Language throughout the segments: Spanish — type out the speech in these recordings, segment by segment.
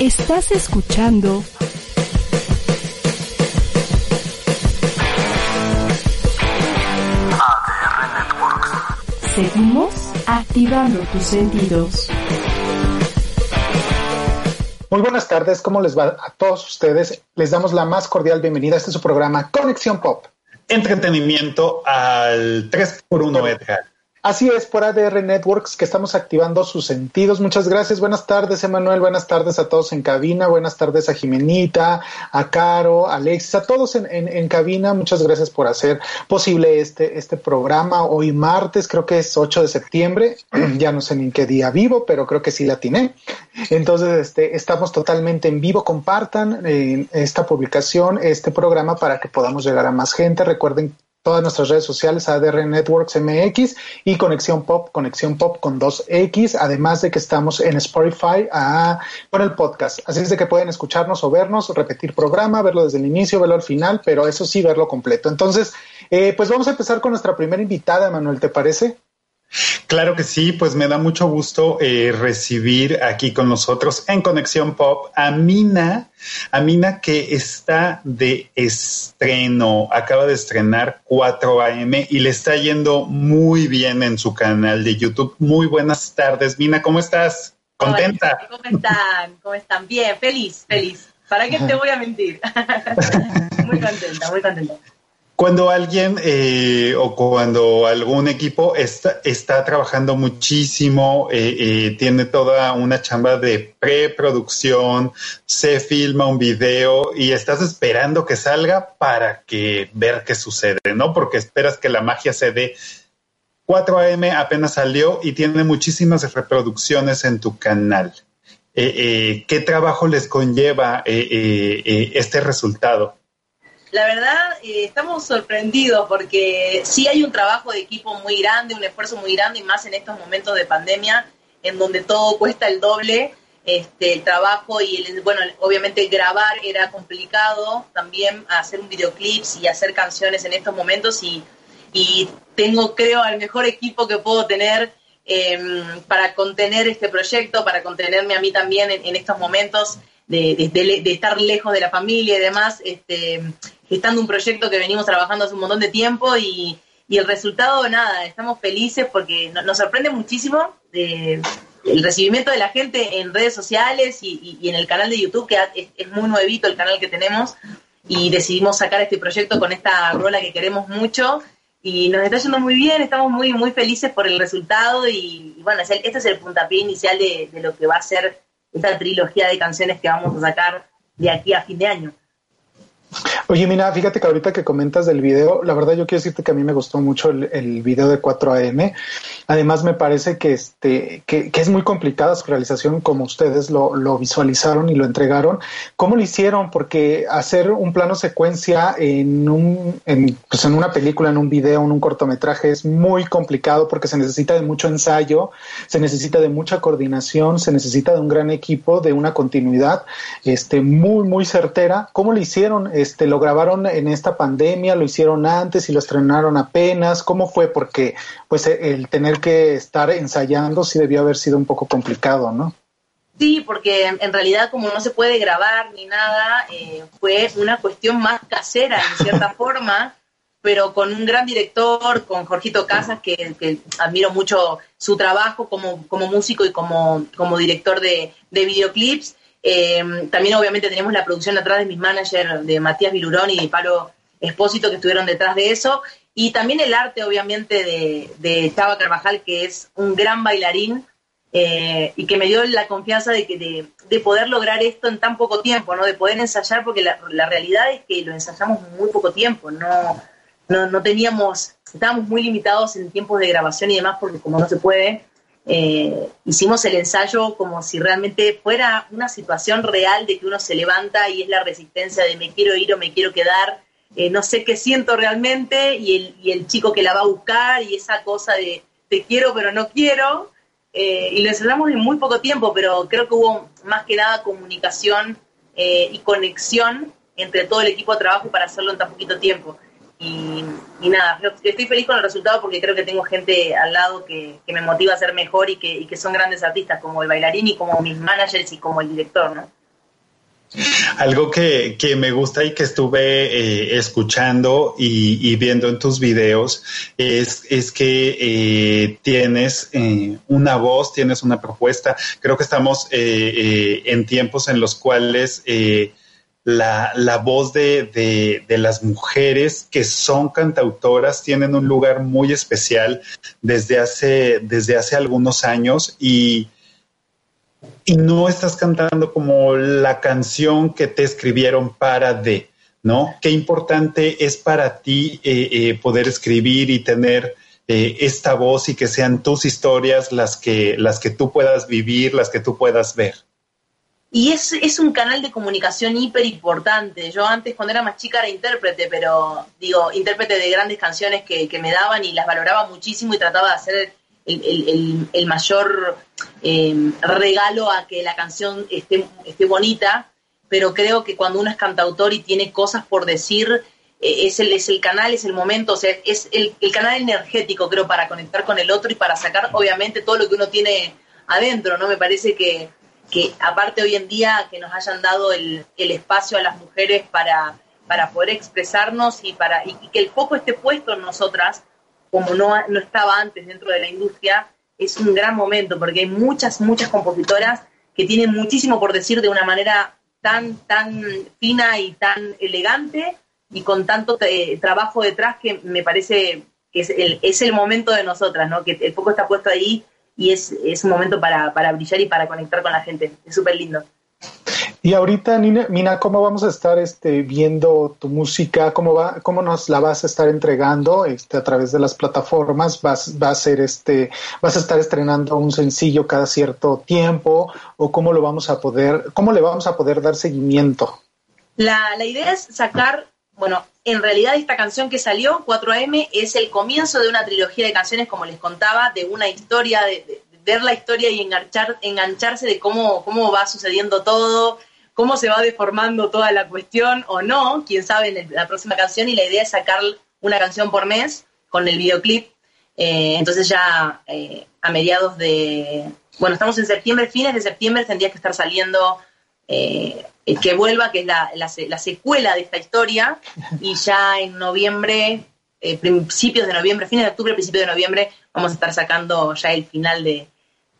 Estás escuchando ATR Networks. Seguimos activando tus sentidos. Muy buenas tardes, ¿cómo les va a todos ustedes? Les damos la más cordial bienvenida a este su programa Conexión Pop. Entretenimiento al 3x1, Edgar. Así es, por ADR Networks, que estamos activando sus sentidos. Muchas gracias. Buenas tardes, Emanuel. Buenas tardes a todos en cabina. Buenas tardes a Jimenita, a Caro, a Alexis, a todos en cabina. Muchas gracias por hacer posible este programa. Hoy martes, creo que es 8 de septiembre. Ya no sé ni en qué día vivo, pero creo que sí la atiné. Entonces, estamos totalmente en vivo. Compartan esta publicación, este programa, para que podamos llegar a más gente. Recuerden todas nuestras redes sociales, ADR Networks MX y Conexión Pop con 2X, además de que estamos en Spotify con el podcast. Así es de que pueden escucharnos o vernos, repetir programa, verlo desde el inicio, verlo al final, pero eso sí, verlo completo. Entonces, pues vamos a empezar con nuestra primera invitada, Manuel, ¿te parece? Claro que sí, pues me da mucho gusto recibir aquí con nosotros en Conexión Pop a Mina, que está de estreno, acaba de estrenar 4AM y le está yendo muy bien en su canal de YouTube. Muy buenas tardes, Mina, ¿cómo estás? ¿Contenta? Hola, ¿Cómo están? Bien, feliz. ¿Para qué te voy a mentir? Muy contenta. Cuando alguien o cuando algún equipo está trabajando muchísimo, tiene toda una chamba de preproducción, se filma un video y estás esperando que salga para ver qué sucede, ¿no? Porque esperas que la magia se dé. 4AM apenas salió y tiene muchísimas reproducciones en tu canal. ¿Qué trabajo les conlleva este resultado? La verdad, estamos sorprendidos porque sí hay un trabajo de equipo muy grande, un esfuerzo muy grande, y más en estos momentos de pandemia, en donde todo cuesta el doble, el trabajo y, obviamente grabar era complicado, también hacer un videoclip y hacer canciones en estos momentos, y tengo, creo, al mejor equipo que puedo tener para contener este proyecto, para contenerme a mí también en estos momentos, de estar lejos de la familia y demás, gestando un proyecto que venimos trabajando hace un montón de tiempo y el resultado, nada, estamos felices porque nos sorprende muchísimo el recibimiento de la gente en redes sociales y en el canal de YouTube, que es muy nuevito el canal que tenemos, y decidimos sacar este proyecto con esta rola que queremos mucho y nos está yendo muy bien, estamos muy, muy felices por el resultado y bueno, este es el puntapié inicial de lo que va a ser esta trilogía de canciones que vamos a sacar de aquí a fin de año. Oye, Mina, fíjate que ahorita que comentas del video, la verdad yo quiero decirte que a mí me gustó mucho el video de 4AM. Además me parece que que es muy complicada su realización, como ustedes lo visualizaron y lo entregaron. ¿Cómo lo hicieron? Porque hacer un plano secuencia en una película, en un video, en un cortometraje es muy complicado porque se necesita de mucho ensayo, se necesita de mucha coordinación, se necesita de un gran equipo, de una continuidad muy, muy certera. ¿Cómo lo hicieron? ¿Lo grabaron en esta pandemia? ¿Lo hicieron antes y lo estrenaron apenas? ¿Cómo fue? Porque pues el tener que estar ensayando sí debió haber sido un poco complicado, ¿no? Sí, porque en realidad como no se puede grabar ni nada, fue una cuestión más casera en cierta forma, pero con un gran director, con Jorgito Casas, que admiro mucho su trabajo como músico y como director de videoclips. También obviamente tenemos la producción atrás de mis managers, de Matías Vilurón y de Pablo Espósito, que estuvieron detrás de eso, y también el arte obviamente de Chava Carvajal, que es un gran bailarín y que me dio la confianza de poder lograr esto en tan poco tiempo, ¿no? De poder ensayar, porque la realidad es que lo ensayamos muy poco tiempo, no teníamos, estábamos muy limitados en tiempos de grabación y demás, porque como no se puede, hicimos el ensayo como si realmente fuera una situación real de que uno se levanta y es la resistencia de me quiero ir o me quiero quedar, no sé qué siento realmente, y el chico que la va a buscar y esa cosa de te quiero pero no quiero, y lo ensayamos en muy poco tiempo, pero creo que hubo más que nada comunicación y conexión entre todo el equipo de trabajo para hacerlo en tan poquito tiempo. Y nada, estoy feliz con el resultado porque creo que tengo gente al lado que me motiva a ser mejor y que son grandes artistas, como el bailarín y como mis managers y como el director, ¿no? Algo que me gusta y que estuve escuchando y viendo en tus videos es que tienes una voz, tienes una propuesta. Creo que estamos en tiempos en los cuales la voz de las mujeres que son cantautoras tienen un lugar muy especial desde hace algunos años y no estás cantando como la canción que te escribieron para de, ¿no? Qué importante es para ti poder escribir y tener esta voz y que sean tus historias las que tú puedas vivir, las que tú puedas ver. Y es un canal de comunicación hiper importante. Yo antes, cuando era más chica, era intérprete, pero digo, intérprete de grandes canciones que me daban y las valoraba muchísimo y trataba de hacer el mayor regalo a que la canción esté bonita, pero creo que cuando uno es cantautor y tiene cosas por decir, es el canal, es el momento, o sea, es el canal energético, creo, para conectar con el otro y para sacar, obviamente, todo lo que uno tiene adentro, ¿no? Me parece que aparte hoy en día que nos hayan dado el espacio a las mujeres para poder expresarnos y que el foco esté puesto en nosotras, como no estaba antes dentro de la industria, es un gran momento, porque hay muchas compositoras que tienen muchísimo por decir de una manera tan fina y tan elegante y con tanto trabajo detrás, que me parece que es el momento de nosotras, ¿no? Que el foco está puesto ahí y es un momento para brillar y para conectar con la gente. Es súper lindo. Y ahorita, Mina, ¿cómo vamos a estar viendo tu música? ¿Cómo nos la vas a estar entregando a través de las plataformas? ¿Vas a estar estrenando un sencillo cada cierto tiempo? ¿O cómo le vamos a poder dar seguimiento? La idea es sacar, bueno, en realidad esta canción que salió, 4AM, es el comienzo de una trilogía de canciones, como les contaba, de una historia, de ver la historia y engancharse de cómo va sucediendo todo, cómo se va deformando toda la cuestión o no, quién sabe, en la próxima canción. Y la idea es sacar una canción por mes con el videoclip. Entonces ya a mediados estamos en septiembre, fines de septiembre tendría que estar saliendo Que vuelva, que es la secuela de esta historia, y ya en noviembre, principios de noviembre, fines de octubre, principios de noviembre, vamos a estar sacando ya el final de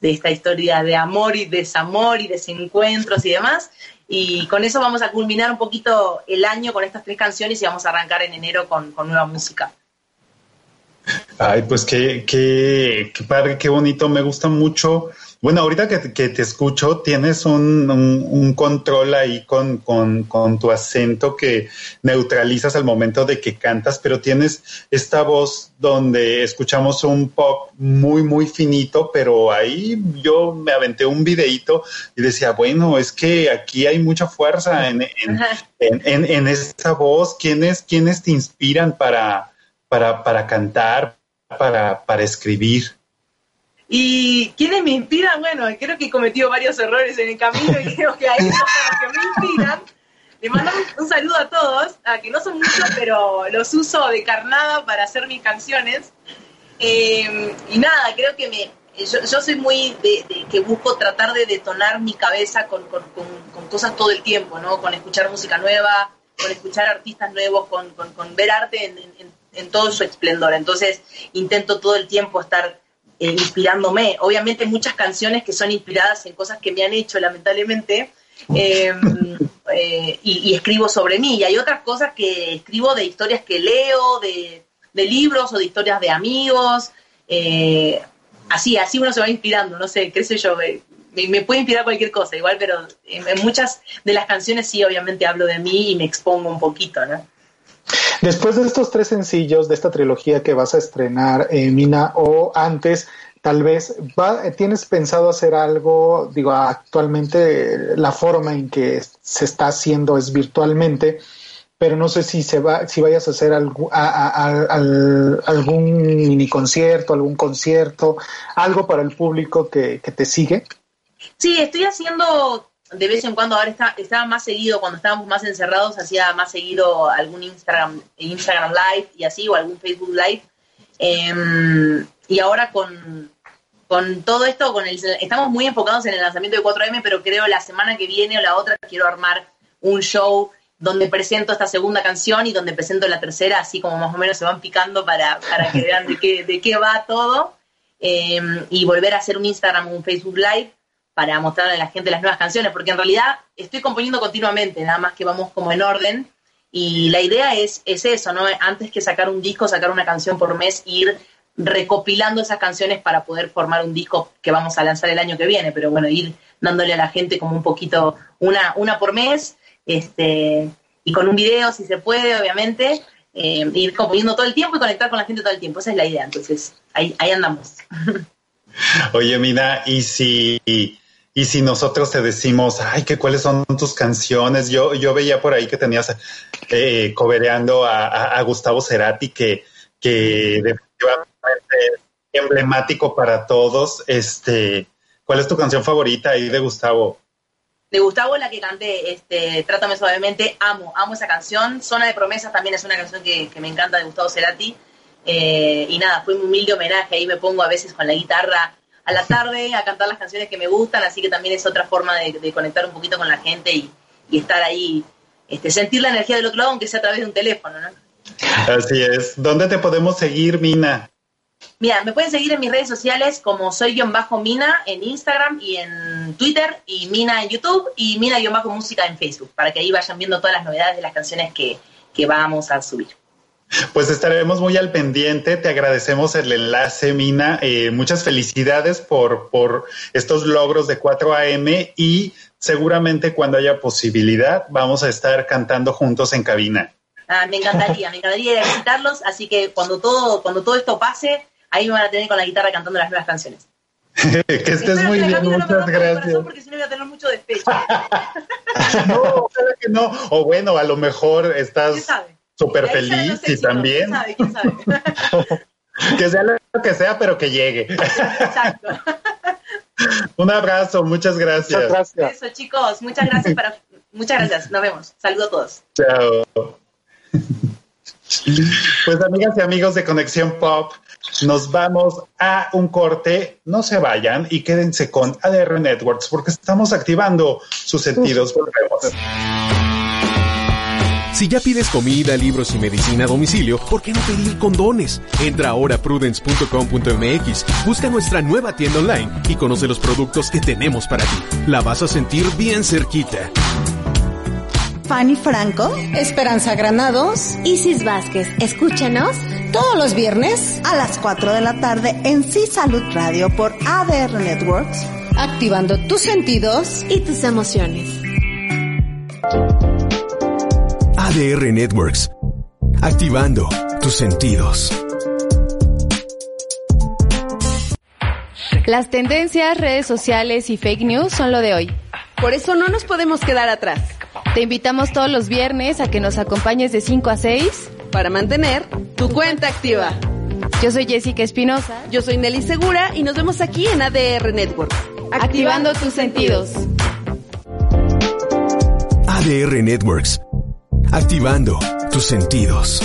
esta historia de amor y desamor y desencuentros y demás. Y con eso vamos a culminar un poquito el año con estas 3 canciones y vamos a arrancar en enero con nueva música. Ay, pues qué padre, qué bonito, me gusta mucho. Bueno, ahorita que te escucho, tienes un control ahí con tu acento que neutralizas al momento de que cantas, pero tienes esta voz donde escuchamos un pop muy, muy finito, pero ahí yo me aventé un videíto y decía, bueno, es que aquí hay mucha fuerza en esta voz. ¿Quiénes te inspiran para cantar, para escribir? ¿Y quiénes me inspiran? Bueno, creo que he cometido varios errores en el camino y creo que a ellos que me inspiran. Les mando un saludo a todos, a que no son muchos, pero los uso de carnada para hacer mis canciones. Y nada, creo que yo soy muy de que busco tratar de detonar mi cabeza con cosas todo el tiempo, ¿no? Con escuchar música nueva, con escuchar artistas nuevos, con ver arte en todo su esplendor. Entonces intento todo el tiempo estar inspirándome. Obviamente muchas canciones que son inspiradas en cosas que me han hecho, lamentablemente, y escribo sobre mí. Y hay otras cosas que escribo de historias que leo, de libros o de historias de amigos. Así uno se va inspirando, no sé, qué sé yo, me puede inspirar cualquier cosa igual, pero en muchas de las canciones sí, obviamente, hablo de mí y me expongo un poquito, ¿no? Después de estos 3 sencillos de esta trilogía que vas a estrenar, Mina, o antes, tal vez, ¿tienes pensado hacer algo? Digo, actualmente la forma en que se está haciendo es virtualmente, pero no sé si vayas a hacer algún mini concierto, algún concierto, algo para el público que te sigue. Sí, estoy haciendo de vez en cuando. Ahora estaba más seguido, cuando estábamos más encerrados, hacía más seguido algún Instagram Live y así, o algún Facebook Live. Y ahora con todo esto, estamos muy enfocados en el lanzamiento de 4M, pero creo la semana que viene o la otra quiero armar un show donde presento esta segunda canción y donde presento la tercera, así como más o menos se van picando para que vean de qué va todo. Y volver a hacer un Instagram o un Facebook Live para mostrarle a la gente las nuevas canciones, porque en realidad estoy componiendo continuamente, nada más que vamos como en orden. Y la idea es eso, ¿no? Antes que sacar un disco, sacar una canción por mes, ir recopilando esas canciones para poder formar un disco que vamos a lanzar el año que viene. Pero bueno, ir dándole a la gente como un poquito, una por mes, y con un video si se puede, obviamente, ir componiendo todo el tiempo y conectar con la gente todo el tiempo. Esa es la idea, entonces ahí andamos. Oye, Mina, y si nosotros te decimos, ay, ¿cuáles son tus canciones? Yo veía por ahí que tenías cobereando a Gustavo Cerati, que definitivamente es emblemático para todos. ¿Cuál es tu canción favorita ahí de Gustavo? De Gustavo, la que canté, Trátame Suavemente, amo esa canción. Zona de Promesas también es una canción que me encanta de Gustavo Cerati. Y nada, fue un humilde homenaje. Ahí me pongo a veces con la guitarra a la tarde a cantar las canciones que me gustan, así que también es otra forma de conectar un poquito con la gente y estar ahí, sentir la energía del otro lado, aunque sea a través de un teléfono, ¿no? Así es. ¿Dónde te podemos seguir, Mina? Mira, me pueden seguir en mis redes sociales como soy_Mina en Instagram y en Twitter, y Mina en YouTube, y Mina_música en Facebook, para que ahí vayan viendo todas las novedades de las canciones que vamos a subir. Pues estaremos muy al pendiente. Te agradecemos el enlace, Mina. Muchas felicidades por estos logros de 4AM, y seguramente cuando haya posibilidad vamos a estar cantando juntos en cabina. Ah, me encantaría ir a visitarlos, así que cuando todo esto pase, ahí me van a tener con la guitarra cantando las nuevas canciones. Que estés muy bien, muchas gracias. Porque si no voy a tener mucho despecho. No, ojalá que no. O bueno, a lo mejor estás súper feliz, no sé, y si también. No, ¿quién sabe? Que sea lo que sea, pero que llegue. Exacto. Un abrazo, muchas gracias. Muchas gracias. Eso, chicos, muchas gracias. Nos vemos. Saludos a todos. Chao. Pues, amigas y amigos de Conexión Pop, nos vamos a un corte. No se vayan y quédense con ADR Networks, porque estamos activando sus sentidos. Volvemos. Si ya pides comida, libros y medicina a domicilio, ¿por qué no pedir condones? Entra ahora a prudence.com.mx, busca nuestra nueva tienda online y conoce los productos que tenemos para ti. La vas a sentir bien cerquita. Fanny Franco, Esperanza Granados, Isis Vázquez. Escúchanos todos los viernes a las 4 de la tarde en Sí Salud Radio por ADR Networks, activando tus sentidos y tus emociones. ADR Networks, activando tus sentidos. Las tendencias, redes sociales y fake news son lo de hoy. Por eso no nos podemos quedar atrás. Te invitamos todos los viernes a que nos acompañes de 5 a 6 para mantener tu cuenta activa. Yo soy Jessica Espinosa. Yo soy Nelly Segura y nos vemos aquí en ADR Network. Activando tus sentidos. ADR Networks. Activando tus sentidos.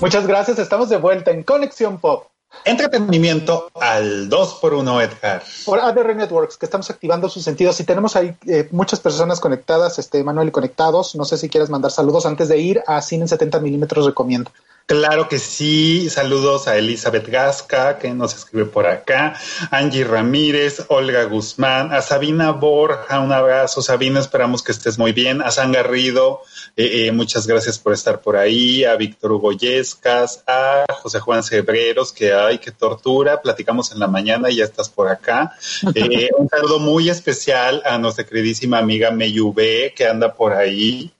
Muchas gracias. Estamos de vuelta en Conexión Pop. Entretenimiento al 2x1, Edgar. Por ADR Networks, que estamos activando sus sentidos. Y tenemos ahí muchas personas conectadas, Manuel, conectados. No sé si quieres mandar saludos antes de ir a Cine en 70 milímetros, recomiendo. Claro que sí. Saludos a Elizabeth Gasca, que nos escribe por acá, Angie Ramírez, Olga Guzmán, a Sabina Borja. Un abrazo, Sabina, esperamos que estés muy bien. A San Garrido, muchas gracias por estar por ahí. A Víctor Hugo Yescas, a José Juan Cebreros, que ay, qué tortura, platicamos en la mañana y ya estás por acá. Un saludo muy especial a nuestra queridísima amiga Meyubé, que anda por ahí.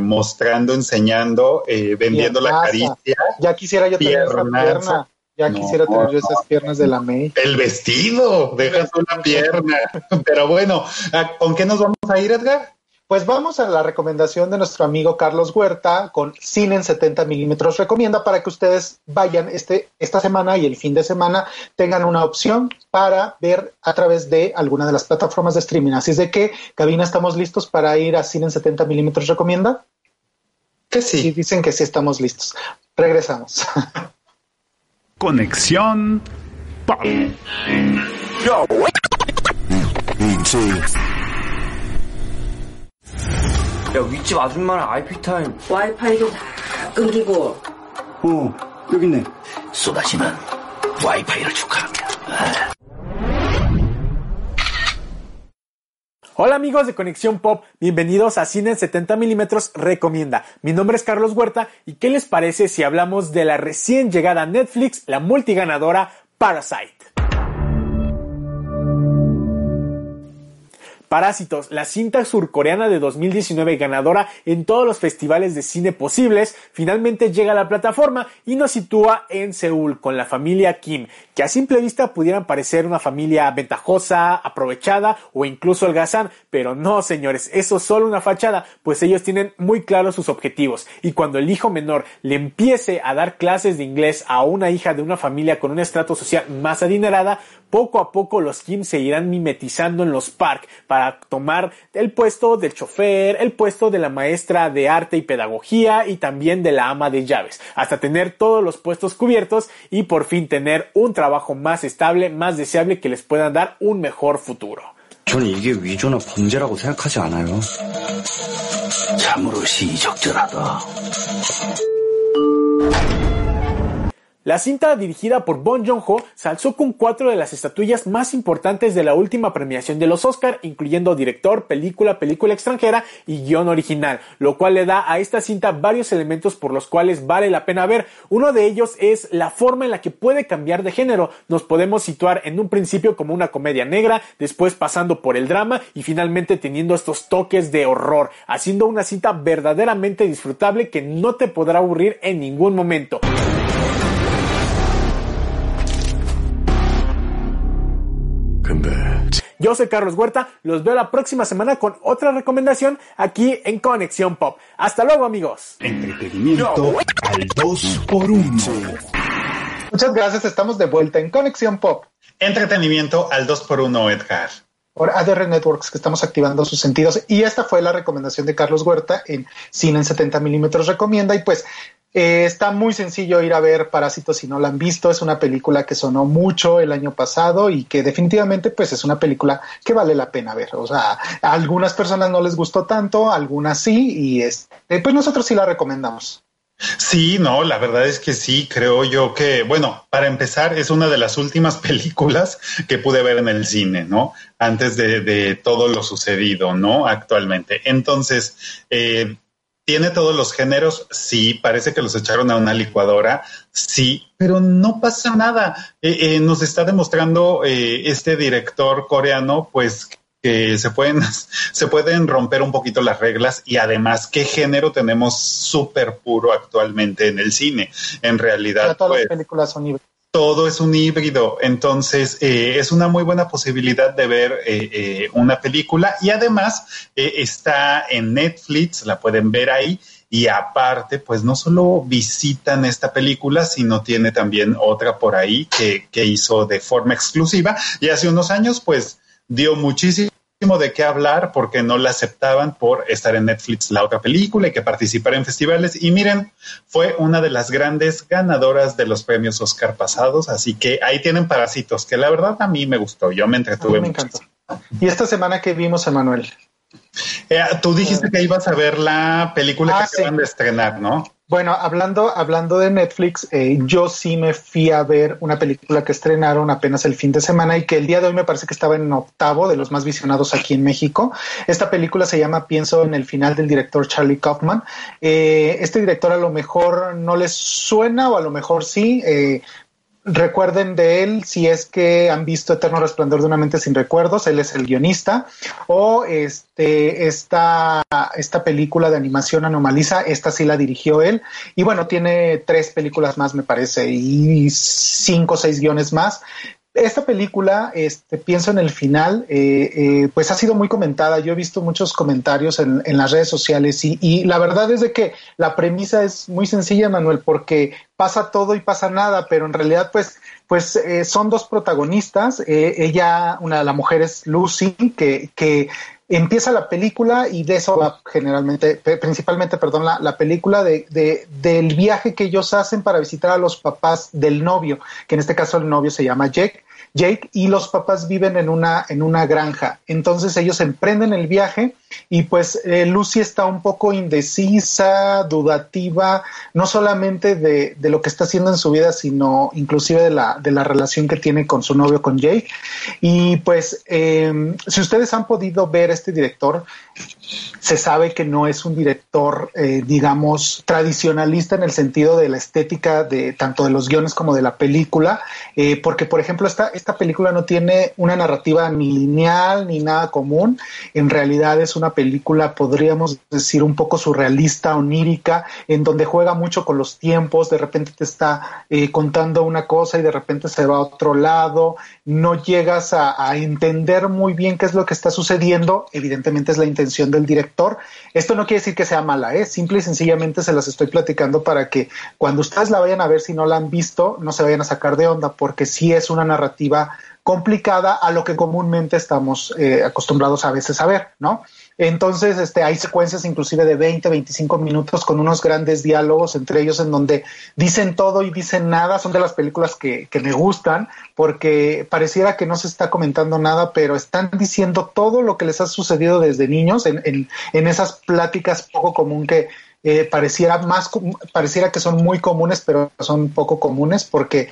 Mostrando, enseñando, vendiendo la caricia. Ya quisiera yo tener esa pierna. Ya quisiera tener yo esas piernas de la May. El vestido, dejas una pierna. Pero bueno, ¿con qué nos vamos a ir, Edgar? Pues vamos a la recomendación de nuestro amigo Carlos Huerta con Cine en 70 milímetros recomienda, para que ustedes vayan esta semana y el fin de semana tengan una opción para ver a través de alguna de las plataformas de streaming. Así es de que, cabina, ¿estamos listos para ir a Cine en 70 milímetros recomienda? Que sí. Sí, dicen que sí, estamos listos. Regresamos. Conexión Pop. 야, 윗집 아줌마는 IP타임. 와이파이도 다 끊기고. 어, 여기 있네. 쏘다시면 와이파이를 축하합니다. Hola amigos de Conexión Pop, bienvenidos a Cine en 70mm Recomienda. Mi nombre es Carlos Huerta y ¿qué les parece si hablamos de la recién llegada a Netflix, la multiganadora Parasite? Parásitos, la cinta surcoreana de 2019 ganadora en todos los festivales de cine posibles, finalmente llega a la plataforma y nos sitúa en Seúl con la familia Kim, que a simple vista pudieran parecer una familia ventajosa, aprovechada o incluso holgazán, pero no señores, eso es solo una fachada, pues ellos tienen muy claros sus objetivos y cuando el hijo menor le empiece a dar clases de inglés a una hija de una familia con un estrato social más adinerada, poco a poco los Kim se irán mimetizando en los parques para tomar el puesto del chofer, el puesto de la maestra de arte y pedagogía y también de la ama de llaves, hasta tener todos los puestos cubiertos y por fin tener un trabajo más estable, más deseable que les puedan dar un mejor futuro. 저는 이게 위조나 범죄라고 생각하지 않아요. 참으로 시의적절하다. La cinta dirigida por Bong Joon-ho se alzó con 4 de las estatuillas más importantes de la última premiación de los Oscar, incluyendo director, película extranjera y guión original, lo cual le da a esta cinta varios elementos por los cuales vale la pena ver. Uno de ellos es la forma en la que puede cambiar de género. Nos podemos situar en un principio como una comedia negra, después pasando por el drama y finalmente teniendo estos toques de horror, haciendo una cinta verdaderamente disfrutable que no te podrá aburrir en ningún momento. Yo soy Carlos Huerta, los veo la próxima semana con otra recomendación aquí en Conexión Pop. ¡Hasta luego, amigos! Entretenimiento al 2x1. Muchas gracias, estamos de vuelta en Conexión Pop. Entretenimiento al 2x1, Edgar. Por ADR Networks, que estamos activando sus sentidos. Y esta fue la recomendación de Carlos Huerta en Cine en 70mm Recomienda. Y pues... está muy sencillo ir a ver Parásito si no la han visto, es una película que sonó mucho el año pasado y que definitivamente pues es una película que vale la pena ver, o sea, a algunas personas no les gustó tanto, a algunas sí y pues nosotros sí la recomendamos. Sí, no, la verdad es que sí, creo yo que, bueno, para empezar es una de las últimas películas que pude ver en el cine, ¿no? Antes de todo lo sucedido, ¿no? Actualmente, entonces ¿tiene todos los géneros? Sí, parece que los echaron a una licuadora, sí, pero no pasa nada. Nos está demostrando este director coreano, pues que se pueden romper un poquito las reglas y además qué género tenemos súper puro actualmente en el cine. En realidad, todas pues, las películas son híbridas. Todo es un híbrido, entonces es una muy buena posibilidad de ver una película y además está en Netflix, la pueden ver ahí y aparte pues no solo visitan esta película sino tiene también otra por ahí que hizo de forma exclusiva y hace unos años pues dio muchísimo de qué hablar porque no la aceptaban por estar en Netflix la otra película y que participara en festivales y miren, fue una de las grandes ganadoras de los premios Oscar pasados, así que ahí tienen Parásitos, que la verdad a mí me gustó, yo me entretuve mucho. ¿Y esta semana qué vimos, Emanuel? Tú dijiste que ibas a ver la película que acaban de estrenar, ¿no? Bueno, hablando de Netflix, yo sí me fui a ver una película que estrenaron apenas el fin de semana y que el día de hoy me parece que estaba en octavo de los más visionados aquí en México. Esta película se llama Pienso en el Final, del director Charlie Kaufman. Este director a lo mejor no les suena o a lo mejor sí. Recuerden de él si es que han visto Eterno Resplandor de una Mente sin Recuerdos, él es el guionista, o esta película de animación Anomalisa, esta sí la dirigió él, y bueno, tiene 3 películas más me parece, y 5 o 6 guiones más. Esta película, Pienso en el Final, pues ha sido muy comentada. Yo he visto muchos comentarios en las redes sociales y la verdad es de que la premisa es muy sencilla, Manuel, porque pasa todo y pasa nada, pero en realidad pues son 2 protagonistas. La mujer es Lucy, que empieza la película y de eso va principalmente, la película del viaje que ellos hacen para visitar a los papás del novio, que en este caso el novio se llama Jack. Jake y los papás viven en una granja. Entonces ellos emprenden el viaje y pues Lucy está un poco indecisa, dudativa, no solamente de lo que está haciendo en su vida, sino inclusive de la relación que tiene con su novio, con Jake. Y pues si ustedes han podido ver este director, se sabe que no es un director, digamos, tradicionalista en el sentido de la estética de tanto de los guiones como de la película, porque, por ejemplo, esta película no tiene una narrativa ni lineal ni nada común. En realidad es una película, podríamos decir, un poco surrealista, onírica, en donde juega mucho con los tiempos. De repente te está contando una cosa y de repente se va a otro lado. No llegas a entender muy bien qué es lo que está sucediendo. Evidentemente es la intención del director. Esto no quiere decir que sea mala, simple y sencillamente se las estoy platicando para que cuando ustedes la vayan a ver, si no la han visto, no se vayan a sacar de onda, porque sí es una narrativa complicada a lo que comúnmente estamos acostumbrados a veces a ver, ¿no? Entonces, hay secuencias inclusive de 20, 25 minutos con unos grandes diálogos entre ellos en donde dicen todo y dicen nada. Son de las películas que me gustan porque pareciera que no se está comentando nada, pero están diciendo todo lo que les ha sucedido desde niños en esas pláticas poco común que pareciera que son muy comunes, pero son poco comunes porque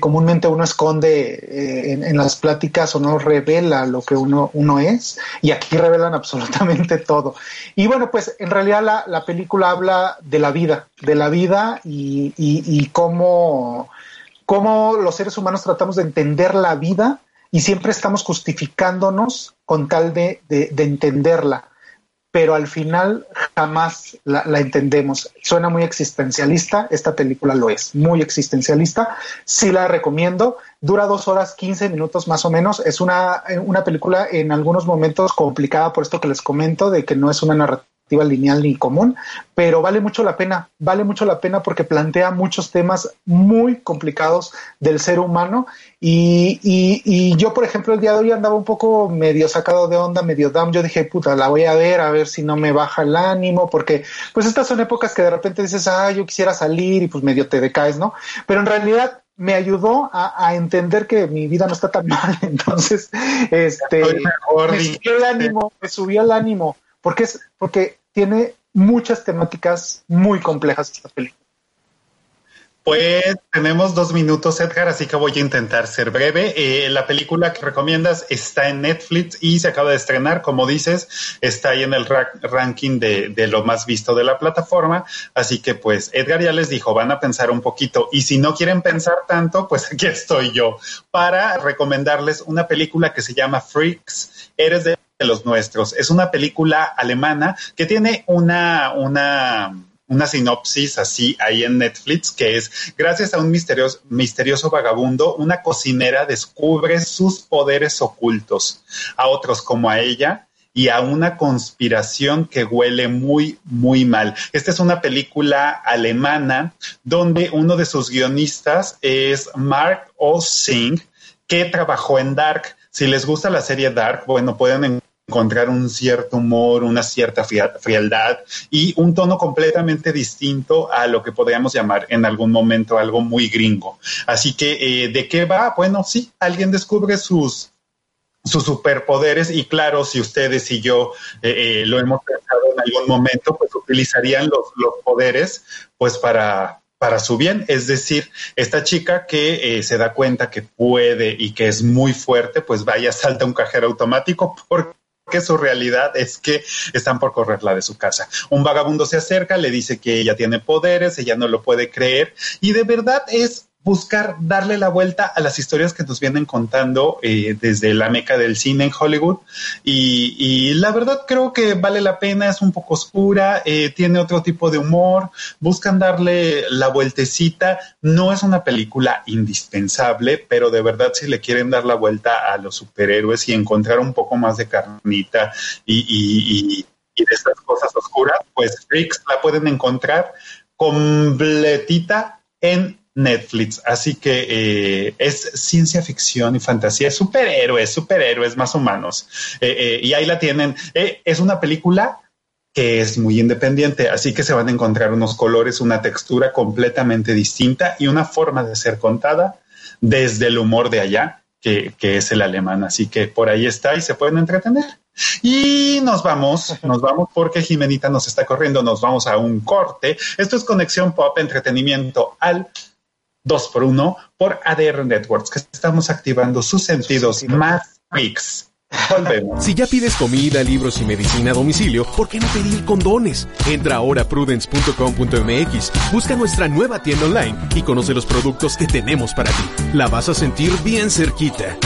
comúnmente uno esconde en las pláticas o no revela lo que uno es, y aquí revelan absolutamente todo. Y bueno, pues en realidad la película habla de la vida y cómo los seres humanos tratamos de entender la vida y siempre estamos justificándonos con tal de entenderla. Pero al final jamás la entendemos. Suena muy existencialista, esta película lo es, muy existencialista. Sí la recomiendo, dura 2 horas 15 minutos más o menos. Es una película en algunos momentos complicada por esto que les comento, de que no es una narrativa lineal ni común, pero vale mucho la pena porque plantea muchos temas muy complicados del ser humano y yo, por ejemplo, el día de hoy andaba un poco medio sacado de onda, medio down. Yo dije, puta, la voy a ver si no me baja el ánimo, porque pues estas son épocas que de repente dices, yo quisiera salir, y pues medio te decaes, ¿no? Pero en realidad me ayudó a entender que mi vida no está tan mal. Entonces, me subió el ánimo. Porque tiene muchas temáticas muy complejas esta película. Pues tenemos 2 minutos, Edgar, así que voy a intentar ser breve. La película que recomiendas está en Netflix y se acaba de estrenar, como dices, está ahí en el ranking de lo más visto de la plataforma. Así que pues Edgar ya les dijo, van a pensar un poquito, y si no quieren pensar tanto, pues aquí estoy yo para recomendarles una película que se llama Freaks, Eres de los nuestros. Es una película alemana que tiene una sinopsis así ahí en Netflix, que es: gracias a un misterioso vagabundo, una cocinera descubre sus poderes ocultos, a otros como a ella, y a una conspiración que huele muy, muy mal. Esta es una película alemana donde uno de sus guionistas es Mark O. Singh, que trabajó en Dark. Si les gusta la serie Dark, bueno, pueden encontrar un cierto humor, una cierta frialdad y un tono completamente distinto a lo que podríamos llamar en algún momento algo muy gringo. Así que, ¿de qué va? Bueno, sí, alguien descubre sus superpoderes, y claro, si ustedes y yo lo hemos pensado en algún momento, pues utilizarían los poderes pues para su bien. Es decir, esta chica que se da cuenta que puede y que es muy fuerte, pues vaya, salta un cajero automático porque su realidad es que están por correrla de su casa. Un vagabundo se acerca, le dice que ella tiene poderes, ella no lo puede creer, y de verdad es buscar darle la vuelta a las historias que nos vienen contando desde la meca del cine en Hollywood, y la verdad creo que vale la pena. Es un poco oscura, tiene otro tipo de humor, buscan darle la vueltecita. No es una película indispensable, pero de verdad si le quieren dar la vuelta a los superhéroes y encontrar un poco más de carnita y de estas cosas oscuras, pues Freaks la pueden encontrar completita en Netflix. Así que es ciencia ficción y fantasía, superhéroes más humanos, y ahí la tienen. Es una película que es muy independiente, así que se van a encontrar unos colores, una textura completamente distinta y una forma de ser contada desde el humor de allá, que es el alemán. Así que por ahí está y se pueden entretener. Y nos vamos porque Jimenita nos está corriendo, nos vamos a un corte. Esto es Conexión Pop, entretenimiento al 2x1 por ADR Networks, que estamos activando sus sentidos más freaks. Volvemos. Si ya pides comida, libros y medicina a domicilio, ¿por qué no pedir condones? Entra ahora a prudence.com.mx, busca nuestra nueva tienda online y conoce los productos que tenemos para ti. La vas a sentir bien cerquita.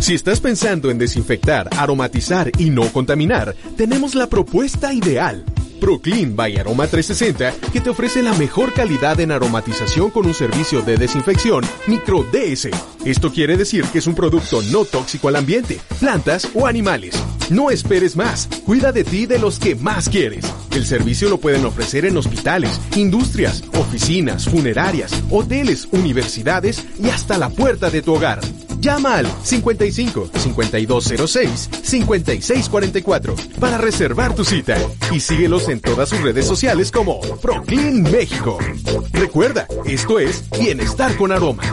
Si estás pensando en desinfectar, aromatizar y no contaminar, tenemos la propuesta ideal. ProClean by Aroma 360, que te ofrece la mejor calidad en aromatización con un servicio de desinfección micro DS. Esto quiere decir que es un producto no tóxico al ambiente, plantas o animales. No esperes más, cuida de ti y de los que más quieres. El servicio lo pueden ofrecer en hospitales, industrias, oficinas, funerarias, hoteles, universidades y hasta la puerta de tu hogar. Llama al 55-5206-5644 para reservar tu cita y síguelos en todas sus redes sociales como ProClean México. Recuerda, esto es Bienestar con Aroma.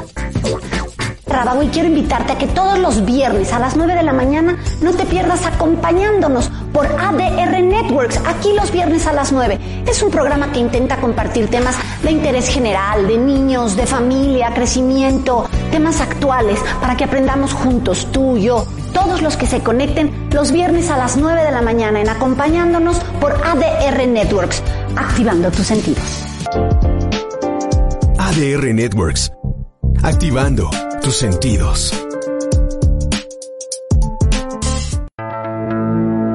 Y quiero invitarte a que todos los viernes a las 9 de la mañana no te pierdas acompañándonos por ADR Networks, aquí los viernes a las 9. Es un programa que intenta compartir temas de interés general, de niños, de familia, crecimiento, temas actuales, para que aprendamos juntos, tú, yo, todos los que se conecten los viernes a las 9 de la mañana en acompañándonos por ADR Networks, activando tus sentidos. ADR Networks, activando tus sentidos.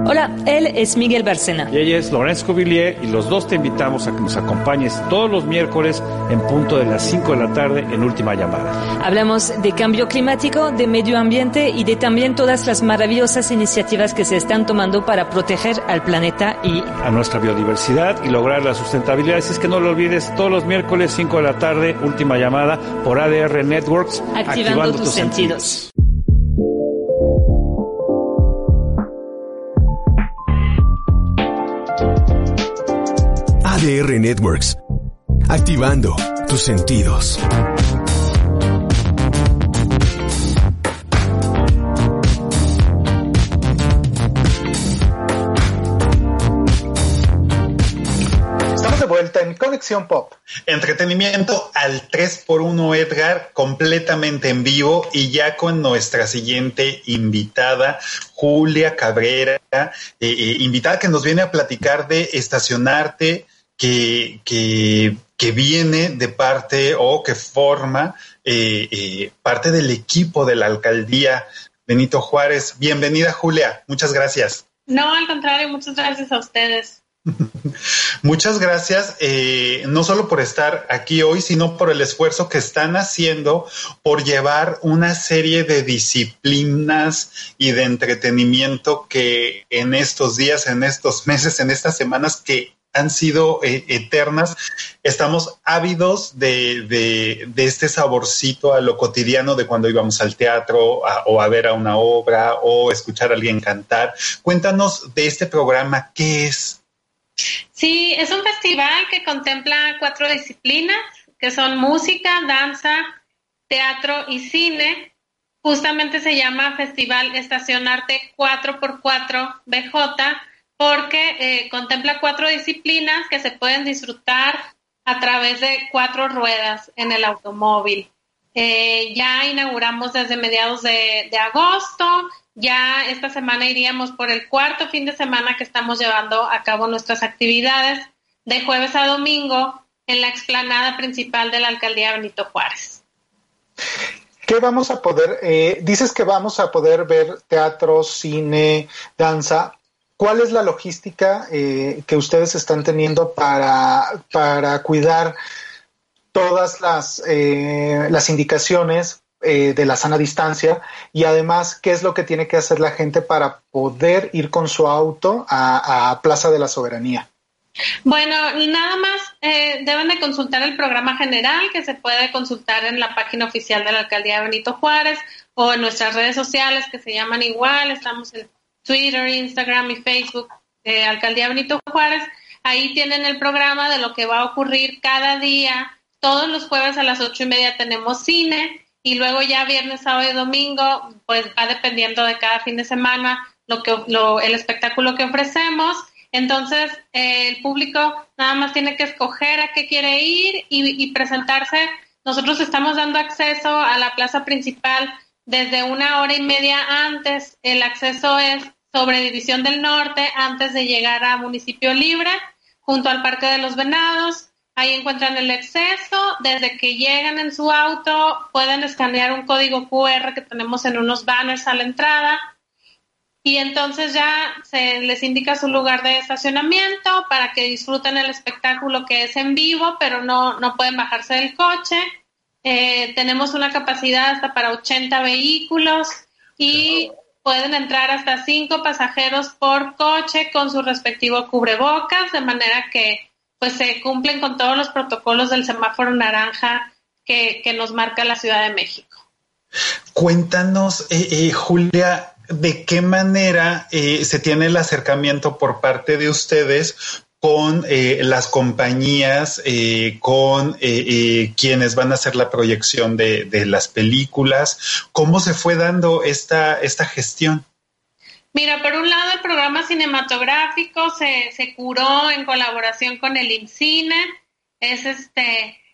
Hola, él es Miguel Bárcena. Y ella es Lorenzo Villiers, y los dos te invitamos a que nos acompañes todos los miércoles en punto de las 5 de la tarde en Última Llamada. Hablamos de cambio climático, de medio ambiente y de también todas las maravillosas iniciativas que se están tomando para proteger al planeta y a nuestra biodiversidad y lograr la sustentabilidad. Así es que no lo olvides, todos los miércoles 5 de la tarde, Última Llamada por ADR Networks, activando tus sentidos. ADR Networks, activando tus sentidos. Estamos de vuelta en Conexión Pop. Entretenimiento al 3x1, Edgar, completamente en vivo y ya con nuestra siguiente invitada, Julia Cabrera, invitada que nos viene a platicar de Estacionarte, que viene de parte o que forma parte del equipo de la Alcaldía Benito Juárez. Bienvenida, Julia. Muchas gracias. No, al contrario, muchas gracias a ustedes. Muchas gracias, no solo por estar aquí hoy, sino por el esfuerzo que están haciendo por llevar una serie de disciplinas y de entretenimiento que en estos días, en estos meses, en estas semanas que han sido eternas. Estamos ávidos de este saborcito a lo cotidiano de cuando íbamos al teatro o a ver a una obra o escuchar a alguien cantar. Cuéntanos de este programa, ¿qué es? Sí, es un festival que contempla 4 disciplinas, que son música, danza, teatro y cine. Justamente se llama Festival Estación Arte 4x4 BJ, porque contempla 4 disciplinas que se pueden disfrutar a través de 4 ruedas en el automóvil. Ya inauguramos desde mediados de agosto, ya esta semana iríamos por el 4.º fin de semana que estamos llevando a cabo nuestras actividades de jueves a domingo en la explanada principal de la Alcaldía Benito Juárez. ¿Qué vamos a poder? Dices que vamos a poder ver teatro, cine, danza. ¿Cuál es la logística que ustedes están teniendo para cuidar todas las indicaciones de la sana distancia? Y además, ¿qué es lo que tiene que hacer la gente para poder ir con su auto a Plaza de la Soberanía? Bueno, nada más deben de consultar el programa general, que se puede consultar en la página oficial de la Alcaldía de Benito Juárez o en nuestras redes sociales, que se llaman igual. Estamos en Twitter, Instagram y Facebook de Alcaldía Benito Juárez. Ahí tienen el programa de lo que va a ocurrir cada día. Todos los jueves a las 8:30 tenemos cine y luego ya viernes, sábado y domingo, pues va dependiendo de cada fin de semana el espectáculo que ofrecemos. Entonces, el público nada más tiene que escoger a qué quiere ir y presentarse. Nosotros estamos dando acceso a la plaza principal desde 1 hora y media antes. El acceso es sobre División del Norte, antes de llegar a Municipio Libre, junto al Parque de los Venados. Ahí encuentran el acceso. Desde que llegan en su auto, pueden escanear un código QR que tenemos en unos banners a la entrada. Y entonces ya se les indica su lugar de estacionamiento para que disfruten el espectáculo, que es en vivo, pero no pueden bajarse del coche. Tenemos una capacidad hasta para 80 vehículos y pueden entrar hasta 5 pasajeros por coche con su respectivo cubrebocas, de manera que pues se cumplen con todos los protocolos del semáforo naranja que nos marca la Ciudad de México. Cuéntanos, Julia, ¿de qué manera se tiene el acercamiento por parte de ustedes con las compañías, con quienes van a hacer la proyección de las películas? ¿Cómo se fue dando esta gestión? Mira, por un lado, el programa cinematográfico se curó en colaboración con el IMCINE. Es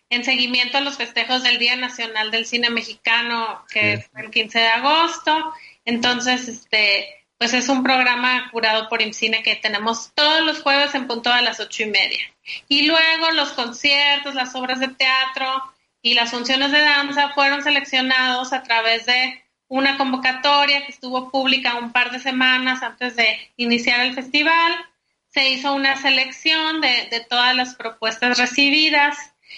en seguimiento a los festejos del Día Nacional del Cine Mexicano, que es el 15 de agosto. Entonces, pues es un programa curado por IMCINE que tenemos todos los jueves en punto a las 8:30. Y luego los conciertos, las obras de teatro y las funciones de danza fueron seleccionados a través de una convocatoria que estuvo pública un par de semanas antes de iniciar el festival. Se hizo una selección de todas las propuestas recibidas.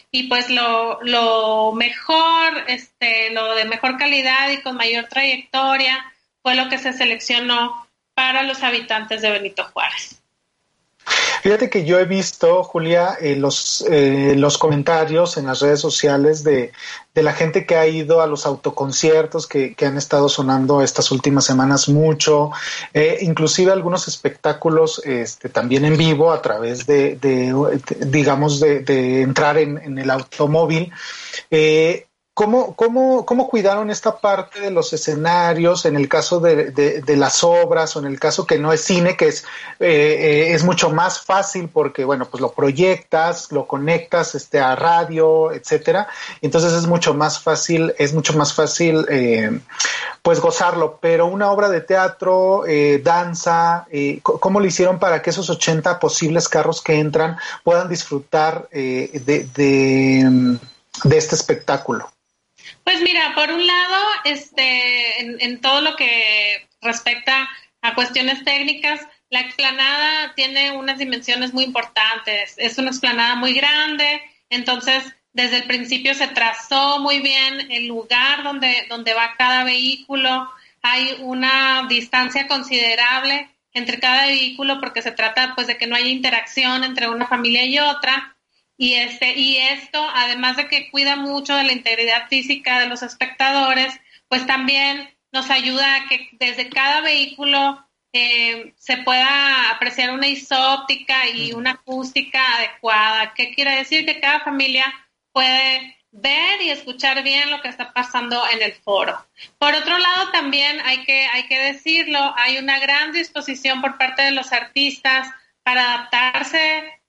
Y pues lo mejor, lo de mejor calidad y con mayor trayectoria fue lo que se seleccionó para los habitantes de Benito Juárez. Fíjate que yo he visto, Julia, los comentarios en las redes sociales de la gente que ha ido a los autoconciertos que han estado sonando estas últimas semanas mucho, inclusive algunos espectáculos también en vivo a través de entrar en el automóvil. ¿Cómo cuidaron esta parte de los escenarios en el caso de las obras o en el caso que no es cine, que es mucho más fácil porque, bueno, pues lo proyectas, lo conectas a radio, etcétera? Entonces es mucho más fácil pues gozarlo. Pero una obra de teatro, danza, ¿cómo lo hicieron para que esos 80 posibles carros que entran puedan disfrutar de este espectáculo? Pues mira, por un lado, en todo lo que respecta a cuestiones técnicas, la explanada tiene unas dimensiones muy importantes. Es una explanada muy grande, entonces desde el principio se trazó muy bien el lugar donde va cada vehículo. Hay una distancia considerable entre cada vehículo porque se trata pues de que no haya interacción entre una familia y otra. Y esto, además de que cuida mucho de la integridad física de los espectadores, pues también nos ayuda a que desde cada vehículo se pueda apreciar una isóptica y una acústica adecuada. ¿Qué quiere decir? Que cada familia puede ver y escuchar bien lo que está pasando en el foro. Por otro lado, también hay que decirlo, hay una gran disposición por parte de los artistas para